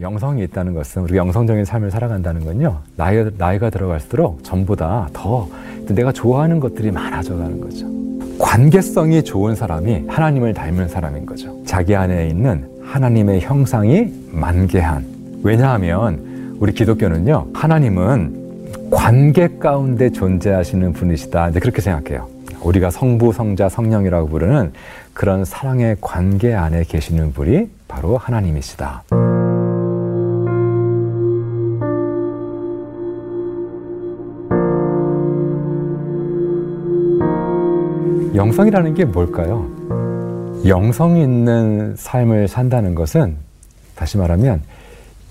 영성이 있다는 것은, 우리가 영성적인 삶을 살아간다는 건요, 나이가 들어갈수록 전보다 더 내가 좋아하는 것들이 많아져가는 거죠. 관계성이 좋은 사람이 하나님을 닮은 사람인 거죠. 자기 안에 있는 하나님의 형상이 만개한. 왜냐하면 우리 기독교는요, 하나님은 관계 가운데 존재하시는 분이시다, 이제 그렇게 생각해요. 우리가 성부, 성자, 성령이라고 부르는 그런 사랑의 관계 안에 계시는 분이 바로 하나님이시다. 영성이라는 게 뭘까요? 영성이 있는 삶을 산다는 것은, 다시 말하면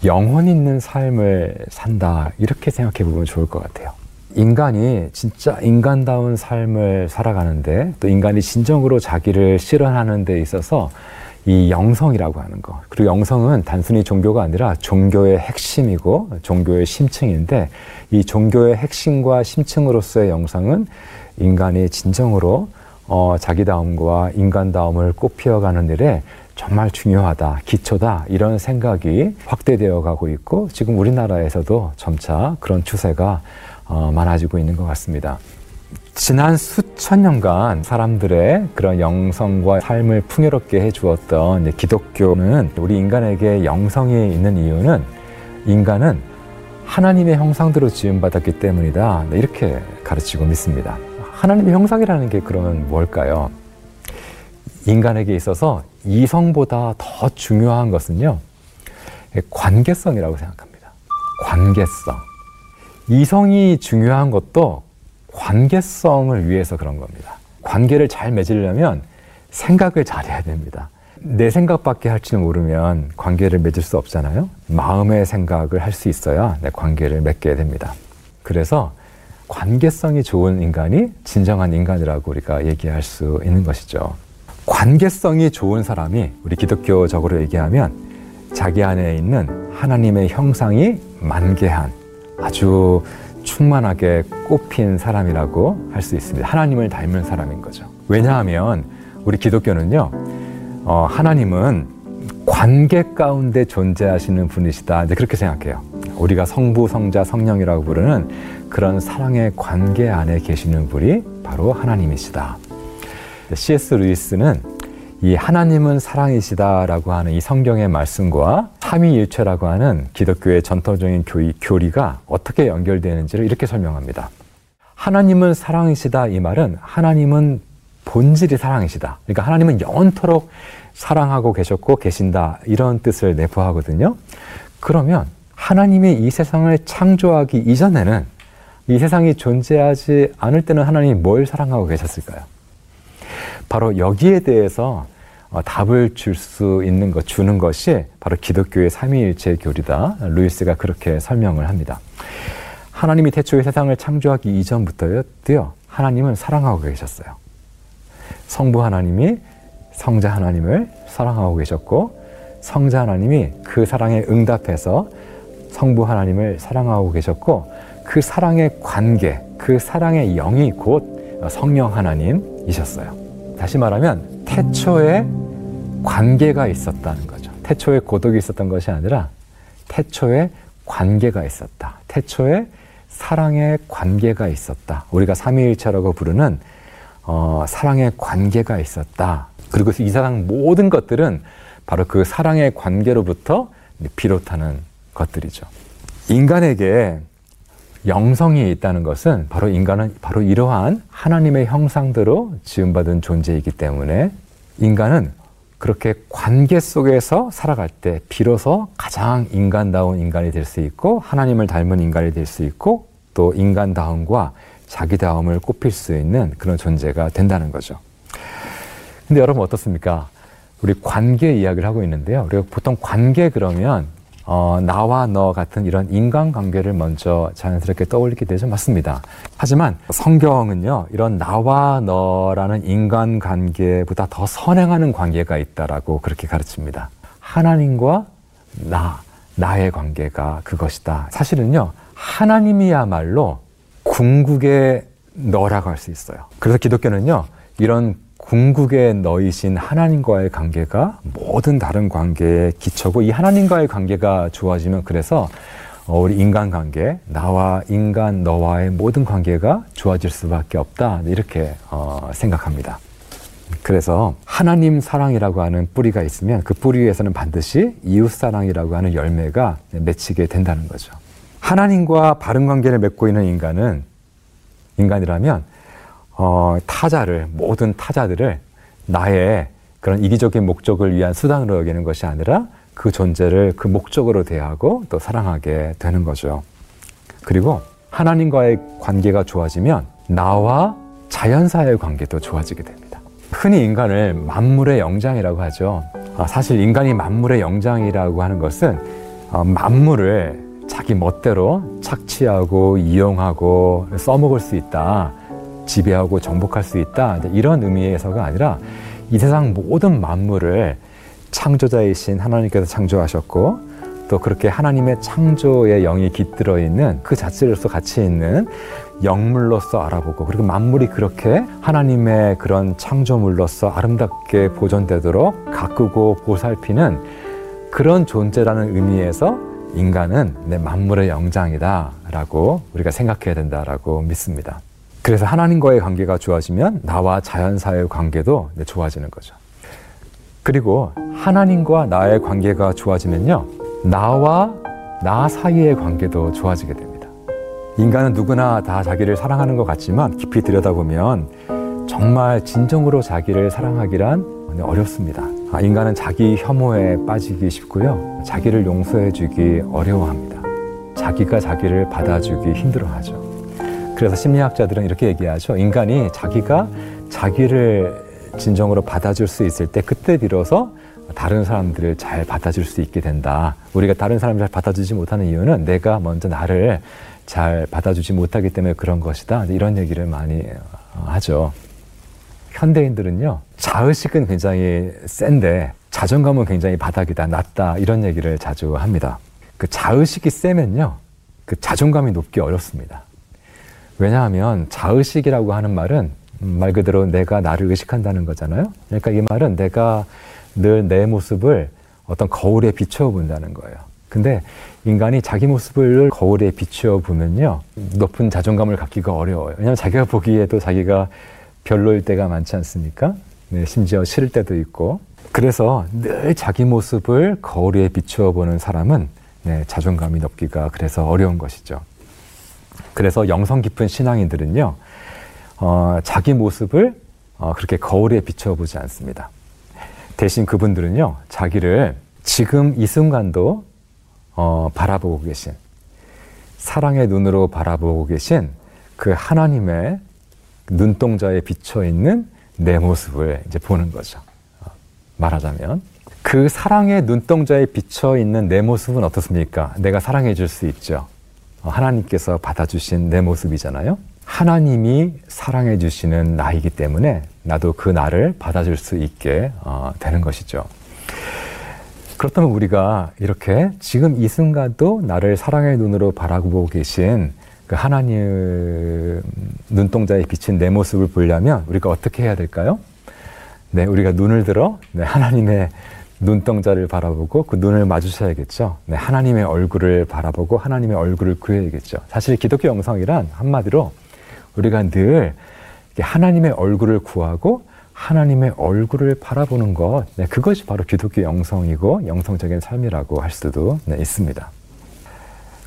영혼 있는 삶을 산다, 이렇게 생각해 보면 좋을 것 같아요. 인간이 진짜 인간다운 삶을 살아가는데, 또 인간이 진정으로 자기를 실현하는 데 있어서 이 영성이라고 하는 것, 그리고 영성은 단순히 종교가 아니라 종교의 핵심이고 종교의 심층인데, 이 종교의 핵심과 심층으로서의 영성은 인간이 진정으로 자기다움과 인간다움을 꽃피워가는 일에 정말 중요하다, 기초다, 이런 생각이 확대되어 가고 있고, 지금 우리나라에서도 점차 그런 추세가 많아지고 있는 것 같습니다. 지난 수천 년간 사람들의 그런 영성과 삶을 풍요롭게 해주었던 기독교는, 우리 인간에게 영성이 있는 이유는 인간은 하나님의 형상대로 지음받았기 때문이다, 이렇게 가르치고 믿습니다. 하나님의 형상이라는 게 그러면 뭘까요? 인간에게 있어서 이성보다 더 중요한 것은요, 관계성이라고 생각합니다. 관계성. 이성이 중요한 것도 관계성을 위해서 그런 겁니다. 관계를 잘 맺으려면 생각을 잘해야 됩니다. 내 생각밖에 할지는 모르면 관계를 맺을 수 없잖아요. 마음의 생각을 할 수 있어야 내 관계를 맺게 됩니다. 그래서 관계성이 좋은 인간이 진정한 인간이라고 우리가 얘기할 수 있는 것이죠. 관계성이 좋은 사람이, 우리 기독교적으로 얘기하면 자기 안에 있는 하나님의 형상이 만개한, 아주 충만하게 꽃핀 사람이라고 할 수 있습니다. 하나님을 닮은 사람인 거죠. 왜냐하면 우리 기독교는요, 하나님은 관계 가운데 존재하시는 분이시다, 이제 그렇게 생각해요. 우리가 성부, 성자, 성령이라고 부르는 그런 사랑의 관계 안에 계시는 분이 바로 하나님이시다. C.S. 루이스는 이 하나님은 사랑이시다라고 하는 이 성경의 말씀과 삼위일체라고 하는 기독교의 전통적인 교리가 어떻게 연결되는지를 이렇게 설명합니다. 하나님은 사랑이시다, 이 말은 하나님은 본질이 사랑이시다, 그러니까 하나님은 영원토록 사랑하고 계셨고 계신다, 이런 뜻을 내포하거든요. 그러면 하나님이 이 세상을 창조하기 이전에는, 이 세상이 존재하지 않을 때는 하나님이 뭘 사랑하고 계셨을까요? 바로 여기에 대해서 답을 줄 수 있는 것, 주는 것이 바로 기독교의 삼위일체 교리다, 루이스가 그렇게 설명을 합니다. 하나님이 태초에 세상을 창조하기 이전부터요, 하나님은 사랑하고 계셨어요. 성부 하나님이 성자 하나님을 사랑하고 계셨고, 성자 하나님이 그 사랑에 응답해서 성부 하나님을 사랑하고 계셨고, 그 사랑의 관계, 그 사랑의 영이 곧 성령 하나님이셨어요. 다시 말하면 태초에 관계가 있었다는 거죠. 태초에 고독이 있었던 것이 아니라 태초에 관계가 있었다. 태초에 사랑의 관계가 있었다. 우리가 삼위일체라고 부르는 사랑의 관계가 있었다. 그리고 이 세상 모든 것들은 바로 그 사랑의 관계로부터 비롯하는 것들이죠. 인간에게 영성이 있다는 것은, 바로 인간은 바로 이러한 하나님의 형상대로 지음받은 존재이기 때문에 인간은 그렇게 관계 속에서 살아갈 때 비로소 가장 인간다운 인간이 될 수 있고, 하나님을 닮은 인간이 될 수 있고, 또 인간다움과 자기다움을 꽃필 수 있는 그런 존재가 된다는 거죠. 근데 여러분 어떻습니까? 우리 관계 이야기를 하고 있는데요, 우리가 보통 관계 그러면 나와 너 같은 이런 인간관계를 먼저 자연스럽게 떠올리게 되죠. 맞습니다. 하지만 성경은요, 이런 나와 너라는 인간관계보다 더 선행하는 관계가 있다라고 그렇게 가르칩니다. 하나님과 나의 관계가 그것이다. 사실은요, 하나님이야말로 궁극의 너라고 할 수 있어요. 그래서 기독교는요, 이런 궁극의 너이신 하나님과의 관계가 모든 다른 관계의 기초고, 이 하나님과의 관계가 좋아지면, 그래서 우리 인간관계, 나와 인간, 너와의 모든 관계가 좋아질 수밖에 없다, 이렇게 생각합니다. 그래서 하나님 사랑이라고 하는 뿌리가 있으면 그 뿌리 위에서는 반드시 이웃사랑이라고 하는 열매가 맺히게 된다는 거죠. 하나님과 바른 관계를 맺고 있는 인간이라면 모든 타자들을 나의 그런 이기적인 목적을 위한 수단으로 여기는 것이 아니라 그 존재를 그 목적으로 대하고 또 사랑하게 되는 거죠. 그리고 하나님과의 관계가 좋아지면 나와 자연사의 관계도 좋아지게 됩니다. 흔히 인간을 만물의 영장이라고 하죠. 사실 인간이 만물의 영장이라고 하는 것은 만물을 자기 멋대로 착취하고 이용하고 써먹을 수 있다, 지배하고 정복할 수 있다, 이런 의미에서가 아니라 이 세상 모든 만물을 창조자이신 하나님께서 창조하셨고, 또 그렇게 하나님의 창조의 영이 깃들어 있는 그 자체로서 가치 있는 영물로서 알아보고, 그리고 만물이 그렇게 하나님의 그런 창조물로서 아름답게 보존되도록 가꾸고 보살피는 그런 존재라는 의미에서 인간은 내 만물의 영장이다 라고 우리가 생각해야 된다라고 믿습니다. 그래서 하나님과의 관계가 좋아지면 나와 자연사의 관계도 좋아지는 거죠. 그리고 하나님과 나의 관계가 좋아지면요, 나와 나 사이의 관계도 좋아지게 됩니다. 인간은 누구나 다 자기를 사랑하는 것 같지만 깊이 들여다보면 정말 진정으로 자기를 사랑하기란 어렵습니다. 인간은 자기 혐오에 빠지기 쉽고요, 자기를 용서해주기 어려워합니다. 자기가 자기를 받아주기 힘들어하죠. 그래서 심리학자들은 이렇게 얘기하죠. 인간이 자기가 자기를 진정으로 받아줄 수 있을 때, 그때 비로소 다른 사람들을 잘 받아줄 수 있게 된다. 우리가 다른 사람을 잘 받아주지 못하는 이유는 내가 먼저 나를 잘 받아주지 못하기 때문에 그런 것이다, 이런 얘기를 많이 하죠. 현대인들은요, 자의식은 굉장히 센데 자존감은 굉장히 바닥이다, 낮다, 이런 얘기를 자주 합니다. 그 자의식이 세면요, 그 자존감이 높기 어렵습니다. 왜냐하면 자의식이라고 하는 말은 말 그대로 내가 나를 의식한다는 거잖아요. 그러니까 이 말은 내가 늘 내 모습을 어떤 거울에 비추어 본다는 거예요. 근데 인간이 자기 모습을 거울에 비추어 보면요, 높은 자존감을 갖기가 어려워요. 왜냐하면 자기가 보기에도 자기가 별로일 때가 많지 않습니까? 네, 심지어 싫을 때도 있고. 그래서 늘 자기 모습을 거울에 비추어 보는 사람은 자존감이 높기가 그래서 어려운 것이죠. 그래서 영성 깊은 신앙인들은요, 자기 모습을 그렇게 거울에 비춰보지 않습니다. 대신 그분들은요, 자기를 지금 이 순간도 바라보고 계신, 사랑의 눈으로 바라보고 계신 그 하나님의 눈동자에 비춰있는 내 모습을 이제 보는 거죠. 말하자면 그 사랑의 눈동자에 비춰있는 내 모습은 어떻습니까? 내가 사랑해 줄 수 있죠. 하나님께서 받아주신 내 모습이잖아요. 하나님이 사랑해 주시는 나이기 때문에 나도 그 나를 받아줄 수 있게 되는 것이죠. 그렇다면 우리가 이렇게 지금 이 순간도 나를 사랑의 눈으로 바라보고 계신 그 하나님 눈동자에 비친 내 모습을 보려면 우리가 어떻게 해야 될까요? 네, 우리가 눈을 들어 하나님의 눈동자를 바라보고 그 눈을 마주쳐야겠죠. 네, 하나님의 얼굴을 바라보고 하나님의 얼굴을 그려야겠죠. 사실 기독교 영성이란 한마디로 우리가 늘 하나님의 얼굴을 구하고 하나님의 얼굴을 바라보는 것, 그것이 바로 기독교 영성이고 영성적인 삶이라고 할 수도 있습니다.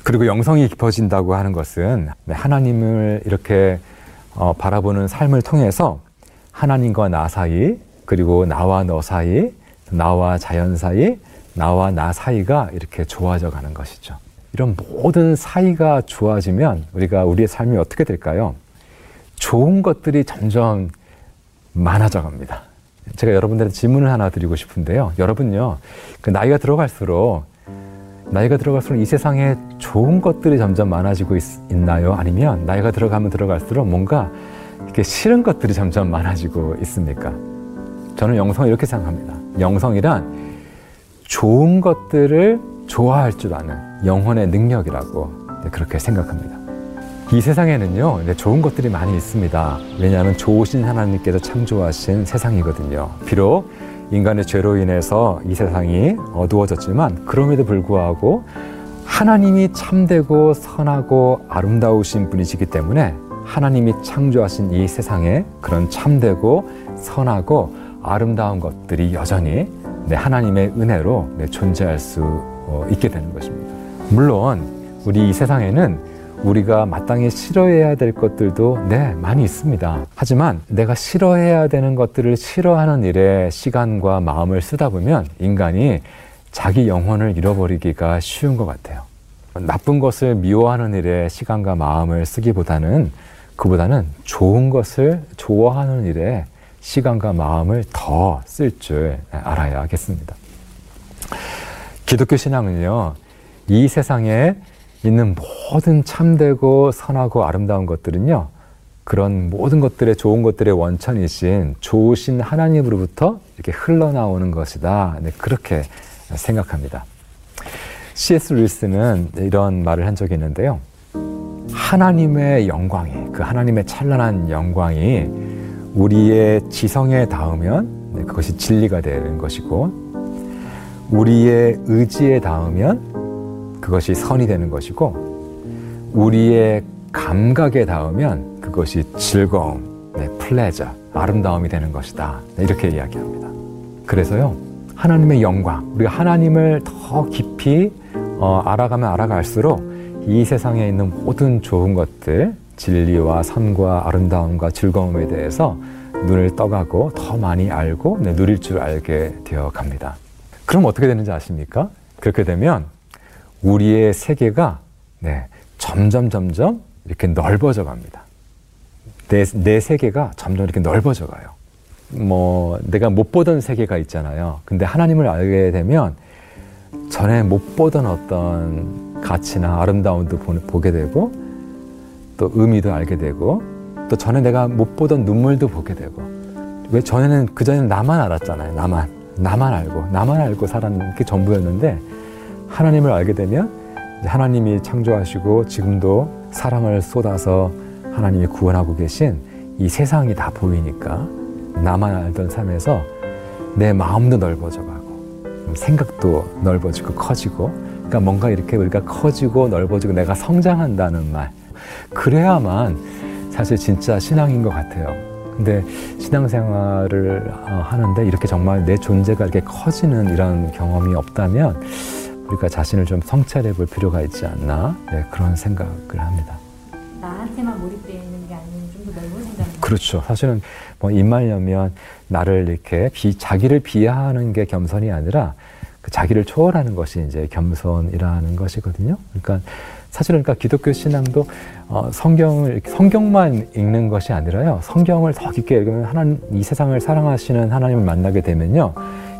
그리고 영성이 깊어진다고 하는 것은 하나님을 이렇게 바라보는 삶을 통해서 하나님과 나 사이, 그리고 나와 너 사이, 나와 자연 사이, 나와 나 사이가 이렇게 좋아져 가는 것이죠. 이런 모든 사이가 좋아지면 우리의 삶이 어떻게 될까요? 좋은 것들이 점점 많아져 갑니다. 제가 여러분들한테 질문을 하나 드리고 싶은데요. 여러분요, 그 나이가 들어갈수록 이 세상에 좋은 것들이 점점 많아지고 있나요? 아니면 나이가 들어가면 들어갈수록 뭔가 이렇게 싫은 것들이 점점 많아지고 있습니까? 저는 영성을 이렇게 생각합니다. 영성이란 좋은 것들을 좋아할 줄 아는 영혼의 능력이라고 그렇게 생각합니다. 이 세상에는요, 좋은 것들이 많이 있습니다. 왜냐하면 좋으신 하나님께서 창조하신 세상이거든요. 비록 인간의 죄로 인해서 이 세상이 어두워졌지만 그럼에도 불구하고 하나님이 참되고 선하고 아름다우신 분이시기 때문에 하나님이 창조하신 이 세상에 그런 참되고 선하고 아름다운 것들이 여전히 하나님의 은혜로 존재할 수 있게 되는 것입니다. 물론 우리 이 세상에는 우리가 마땅히 싫어해야 될 것들도 많이 있습니다. 하지만 내가 싫어해야 되는 것들을 싫어하는 일에 시간과 마음을 쓰다 보면 인간이 자기 영혼을 잃어버리기가 쉬운 것 같아요. 나쁜 것을 미워하는 일에 시간과 마음을 쓰기보다는 좋은 것을 좋아하는 일에 시간과 마음을 더 쓸 줄 알아야겠습니다. 기독교 신앙은요, 이 세상에 있는 모든 참되고 선하고 아름다운 것들은요, 그런 모든 것들의 좋은 것들의 원천이신 좋으신 하나님으로부터 이렇게 흘러나오는 것이다, 그렇게 생각합니다. C.S. 루이스는 이런 말을 한 적이 있는데요, 하나님의 영광이, 그 하나님의 찬란한 영광이 우리의 지성에 닿으면 그것이 진리가 되는 것이고, 우리의 의지에 닿으면 그것이 선이 되는 것이고, 우리의 감각에 닿으면 그것이 즐거움, 플레저, 아름다움이 되는 것이다, 이렇게 이야기합니다. 그래서요, 하나님의 영광, 우리가 하나님을 더 깊이 알아가면 알아갈수록 이 세상에 있는 모든 좋은 것들, 진리와 선과 아름다움과 즐거움에 대해서 눈을 떠가고 더 많이 알고 누릴 줄 알게 되어 갑니다. 그럼 어떻게 되는지 아십니까? 그렇게 되면 우리의 세계가 점점 이렇게 넓어져 갑니다. 내 세계가 점점 이렇게 넓어져 가요. 내가 못 보던 세계가 있잖아요. 근데 하나님을 알게 되면 전에 못 보던 어떤 가치나 아름다움도 보게 되고, 또 의미도 알게 되고, 또 전에 내가 못 보던 눈물도 보게 되고. 왜 전에는, 그전에는 나만 알았잖아요. 나만 알고 살았는 게 전부였는데, 하나님을 알게 되면 하나님이 창조하시고 지금도 사랑을 쏟아서 하나님이 구원하고 계신 이 세상이 다 보이니까 나만 알던 삶에서 내 마음도 넓어져 가고 생각도 넓어지고 커지고, 그러니까 뭔가 이렇게 우리가 커지고 넓어지고 내가 성장한다는 말, 그래야만 사실 진짜 신앙인 것 같아요. 근데 신앙생활을 하는데 이렇게 정말 내 존재가 이렇게 커지는 이런 경험이 없다면 우리가 자신을 좀 성찰해 볼 필요가 있지 않나, 그런 생각을 합니다. 나한테만 몰입되어 있는 게 아닌 좀 더 넓은 생각. 그렇죠. 사실은 입만 열면 나를 이렇게 자기를 비하하는 게 겸손이 아니라 그 자기를 초월하는 것이 이제 겸손이라는 것이거든요. 그러니까 사실은 기독교 신앙도 성경만 읽는 것이 아니라요, 성경을 더 깊게 읽으면 하나님, 이 세상을 사랑하시는 하나님을 만나게 되면요,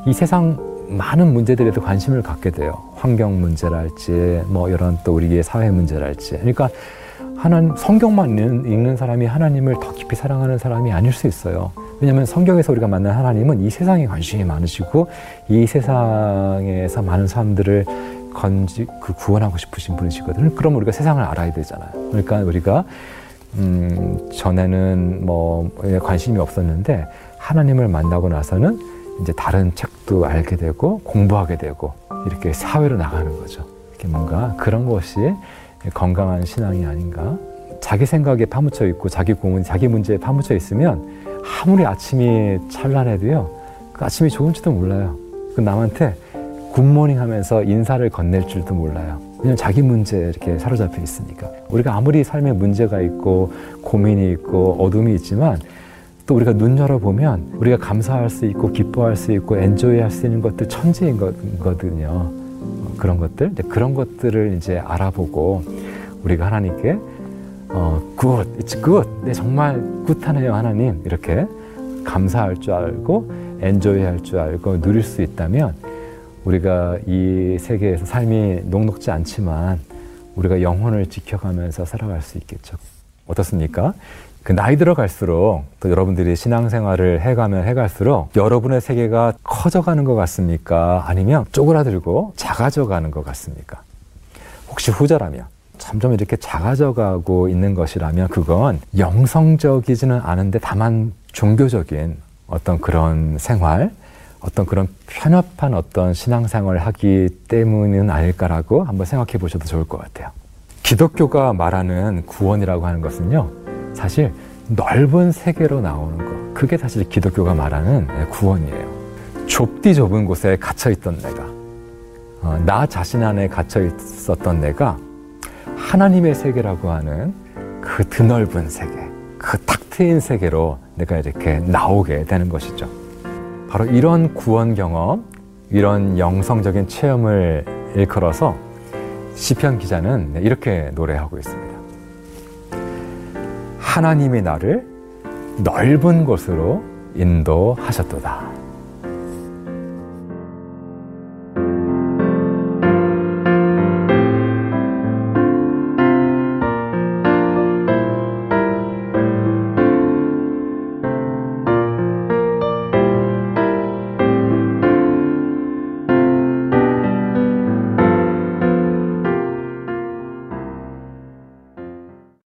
이 세상 많은 문제들에도 관심을 갖게 돼요. 환경 문제랄지, 이런 또 우리의 사회 문제랄지. 그러니까 하나님, 성경만 읽는 사람이 하나님을 더 깊이 사랑하는 사람이 아닐 수 있어요. 왜냐하면 성경에서 우리가 만난 하나님은 이 세상에 관심이 많으시고, 이 세상에서 많은 사람들을 구원하고 싶으신 분이시거든요. 그럼 우리가 세상을 알아야 되잖아요. 그러니까 우리가 전에는 관심이 없었는데 하나님을 만나고 나서는 이제 다른 책도 알게 되고 공부하게 되고 이렇게 사회로 나가는 거죠. 이렇게 뭔가 그런 것이 건강한 신앙이 아닌가. 자기 생각에 파묻혀 있고 자기 고민, 자기 문제에 파묻혀 있으면 아무리 아침이 찬란해도요, 그 아침이 좋은지도 몰라요. 그 남한테 굿모닝 하면서 인사를 건넬 줄도 몰라요. 왜냐면 자기 문제에 이렇게 사로잡혀 있으니까. 우리가 아무리 삶에 문제가 있고 고민이 있고 어둠이 있지만, 또 우리가 눈 열어보면 우리가 감사할 수 있고 기뻐할 수 있고 엔조이할 수 있는 것들 천지인 거거든요. 그런 것들, 그런 것들을 이제 알아보고 우리가 하나님께 good, it's good, 정말 굿하네요 하나님, 이렇게 감사할 줄 알고 엔조이할 줄 알고 누릴 수 있다면, 우리가 이 세계에서 삶이 녹록지 않지만 우리가 영혼을 지켜가면서 살아갈 수 있겠죠. 어떻습니까? 그 나이 들어갈수록, 또 여러분들이 신앙생활을 해갈수록 여러분의 세계가 커져가는 것 같습니까? 아니면 쪼그라들고 작아져가는 것 같습니까? 혹시 후자라면 점점 이렇게 작아져가고 있는 것이라면 그건 영성적이지는 않은데 다만 종교적인 어떤 그런 생활, 어떤 그런 편협한 어떤 신앙생활을 하기 때문은 아닐까라고 한번 생각해 보셔도 좋을 것 같아요. 기독교가 말하는 구원이라고 하는 것은요, 사실 넓은 세계로 나오는 것, 그게 사실 기독교가 말하는 구원이에요. 좁디 좁은 곳에 갇혀있던 내가, 나 자신 안에 갇혀있었던 내가 하나님의 세계라고 하는 그 드넓은 세계, 그 탁 트인 세계로 내가 이렇게 나오게 되는 것이죠. 바로 이런 구원 경험, 이런 영성적인 체험을 일컬어서 시편 기자는 이렇게 노래하고 있습니다. 하나님이 나를 넓은 곳으로 인도하셨도다.